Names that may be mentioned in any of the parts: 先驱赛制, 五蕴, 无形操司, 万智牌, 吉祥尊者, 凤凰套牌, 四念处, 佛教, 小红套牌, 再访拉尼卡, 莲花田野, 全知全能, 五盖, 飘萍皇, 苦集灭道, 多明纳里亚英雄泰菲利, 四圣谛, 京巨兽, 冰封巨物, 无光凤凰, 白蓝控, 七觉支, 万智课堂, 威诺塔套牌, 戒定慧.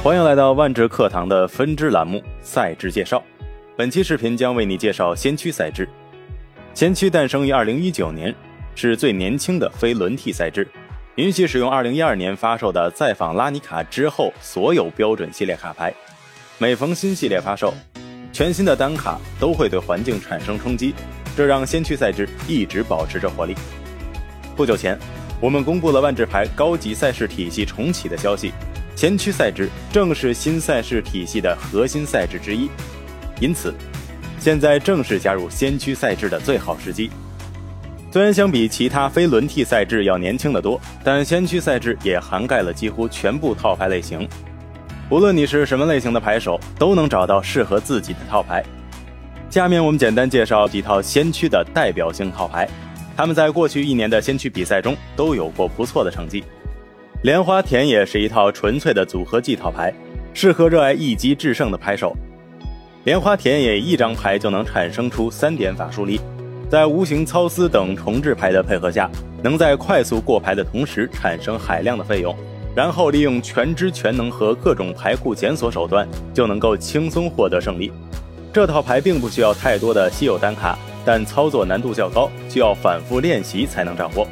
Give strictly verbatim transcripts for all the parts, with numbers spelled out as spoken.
欢迎来到万智课堂的分支栏目赛制介绍，本期视频将为你介绍先驱赛制。先驱诞生于二零一九年，是最年轻的非轮替赛制，允许使用二零一二年发售的再访拉尼卡之后所有标准系列卡牌。每逢新系列发售，全新的单卡都会对环境产生冲击，这让先驱赛制一直保持着活力。不久前，我们公布了万智牌高级赛事体系重启的消息，先驱赛制正是新赛事体系的核心赛制之一，因此现在正是加入先驱赛制的最好时机。虽然相比其他非轮替赛制要年轻得多，但先驱赛制也涵盖了几乎全部套牌类型，无论你是什么类型的牌手，都能找到适合自己的套牌。下面我们简单介绍几套先驱的代表性套牌，他们在过去一年的先驱比赛中都有过不错的成绩。莲花田野是一套纯粹的组合技套牌，适合热爱一击制胜的牌手。莲花田野一张牌就能产生出三点法术力，在无形操司等重置牌的配合下，能在快速过牌的同时产生海量的费用，然后利用全知全能和各种牌库检索手段，就能够轻松获得胜利。这套牌并不需要太多的稀有单卡，但操作难度较高，需要反复练习才能掌握。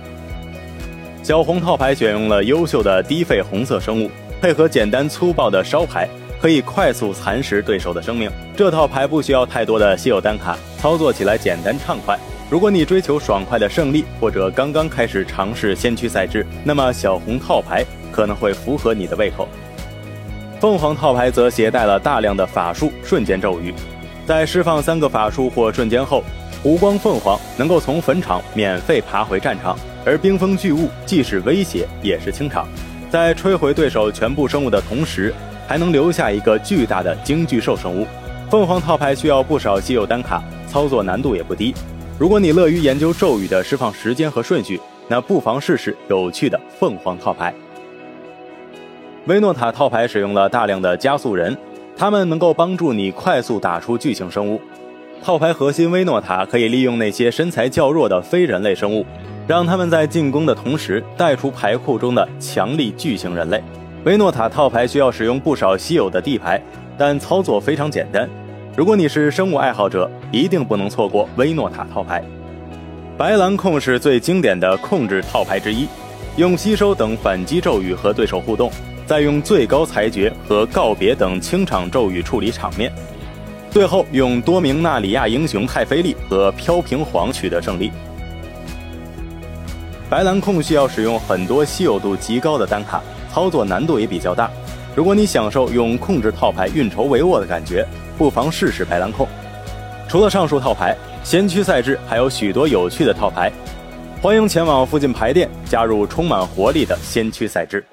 小红套牌选用了优秀的低费红色生物，配合简单粗暴的烧牌，可以快速蚕食对手的生命。这套牌不需要太多的稀有单卡，操作起来简单畅快。如果你追求爽快的胜利，或者刚刚开始尝试先驱赛制，那么小红套牌可能会符合你的胃口。凤凰套牌则携带了大量的法术瞬间咒语，在释放三个法术或瞬间后，无光凤凰能够从坟场免费爬回战场，而冰封巨物既是威胁也是清场，在摧毁对手全部生物的同时，还能留下一个巨大的京巨兽生物。凤凰套牌需要不少稀有单卡，操作难度也不低。如果你乐于研究咒语的释放时间和顺序，那不妨试试有趣的凤凰套牌。威诺塔套牌使用了大量的加速人，他们能够帮助你快速打出巨型生物。套牌核心威诺塔可以利用那些身材较弱的非人类生物，让他们在进攻的同时带出牌库中的强力巨型人类。维诺塔套牌需要使用不少稀有的地牌，但操作非常简单。如果你是生物爱好者，一定不能错过维诺塔套牌。白蓝控是最经典的控制套牌之一，用吸收等反击咒语和对手互动，再用最高裁决和告别等清场咒语处理场面，最后用多明纳里亚英雄泰菲利和飘萍皇取得胜利。白蓝控需要使用很多稀有度极高的单卡，操作难度也比较大。如果你享受用控制套牌运筹帷幄的感觉，不妨试试白蓝控。除了上述套牌，先驱赛制还有许多有趣的套牌，欢迎前往附近牌店加入充满活力的先驱赛制。